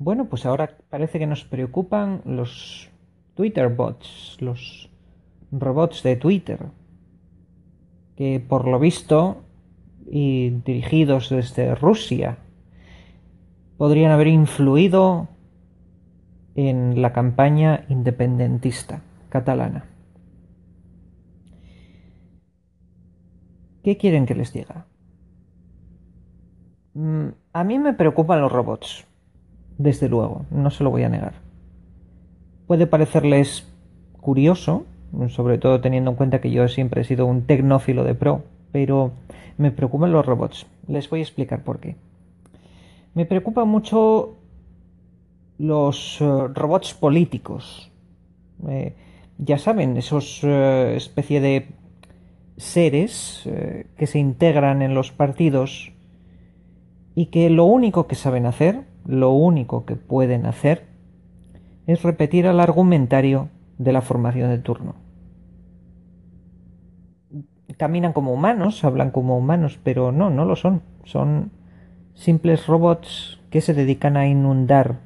Bueno, pues ahora parece que nos preocupan los Twitter bots, los robots de Twitter, que por lo visto, y dirigidos desde Rusia, podrían haber influido en la campaña independentista catalana. ¿Qué quieren que les diga? A mí me preocupan los robots, desde luego, no se lo voy a negar. Puede parecerles curioso, sobre todo teniendo en cuenta que yo siempre he sido un tecnófilo de pro, pero me preocupan los robots. Les voy a explicar por qué. Me preocupan mucho los robots políticos. Ya saben, esos especie de seres que se integran en los partidos y que lo único que saben hacer, lo único que pueden hacer, es repetir al argumentario de la formación de turno. Caminan como humanos, hablan como humanos, pero no lo son. Son simples robots que se dedican a inundar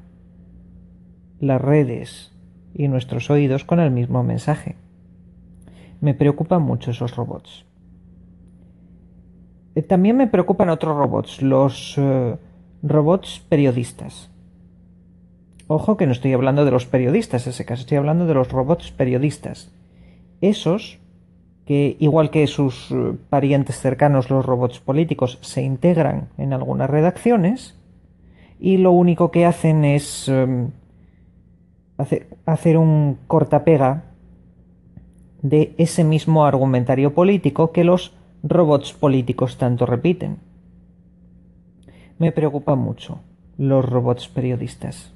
las redes y nuestros oídos con el mismo mensaje. Me preocupan mucho esos robots. También me preocupan otros robots, los robots periodistas. Ojo que no estoy hablando de los periodistas, en ese caso estoy hablando de los robots periodistas. Esos que, igual que sus parientes cercanos, los robots políticos, se integran en algunas redacciones y lo único que hacen es hacer un cortapega de ese mismo argumentario político que los robots políticos tanto repiten. Me preocupan mucho los robots periodistas.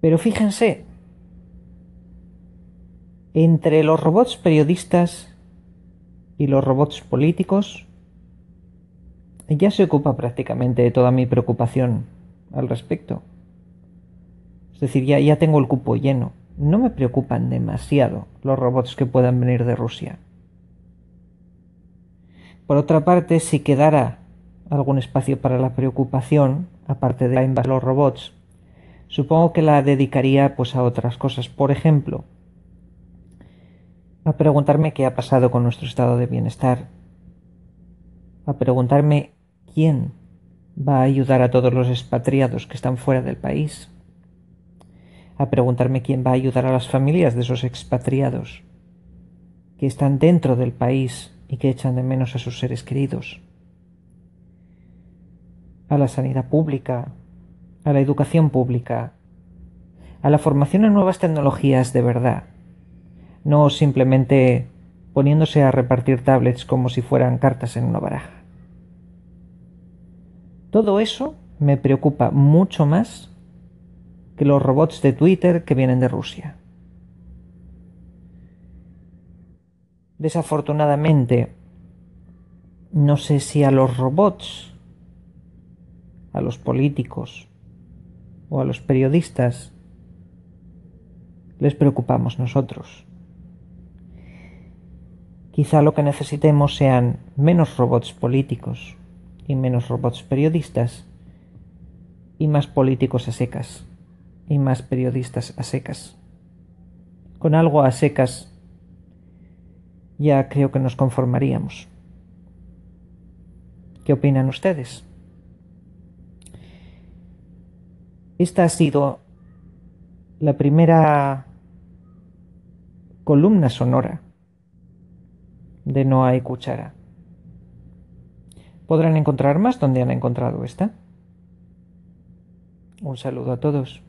Pero fíjense, entre los robots periodistas y los robots políticos ya se ocupa prácticamente de toda mi preocupación al respecto. Es decir, ya tengo el cupo lleno. No me preocupan demasiado los robots que puedan venir de Rusia. Por otra parte, si quedara algún espacio para la preocupación, aparte de la invasión de los robots, supongo que la dedicaría pues a otras cosas. Por ejemplo, a preguntarme qué ha pasado con nuestro estado de bienestar. A preguntarme quién va a ayudar a todos los expatriados que están fuera del país. A preguntarme quién va a ayudar a las familias de esos expatriados que están dentro del país y que echan de menos a sus seres queridos, a la sanidad pública, a la educación pública, a la formación en nuevas tecnologías de verdad, no simplemente poniéndose a repartir tablets como si fueran cartas en una baraja. Todo eso me preocupa mucho más que los robots de Twitter que vienen de Rusia. Desafortunadamente, no sé si a los robots, a los políticos o a los periodistas les preocupamos nosotros. Quizá lo que necesitemos sean menos robots políticos y menos robots periodistas y más políticos a secas. Y más periodistas a secas. Con algo a secas ya creo que nos conformaríamos. ¿Qué opinan ustedes? Esta ha sido la primera columna sonora de No hay cuchara. Podrán encontrar más donde han encontrado esta. Un saludo a todos.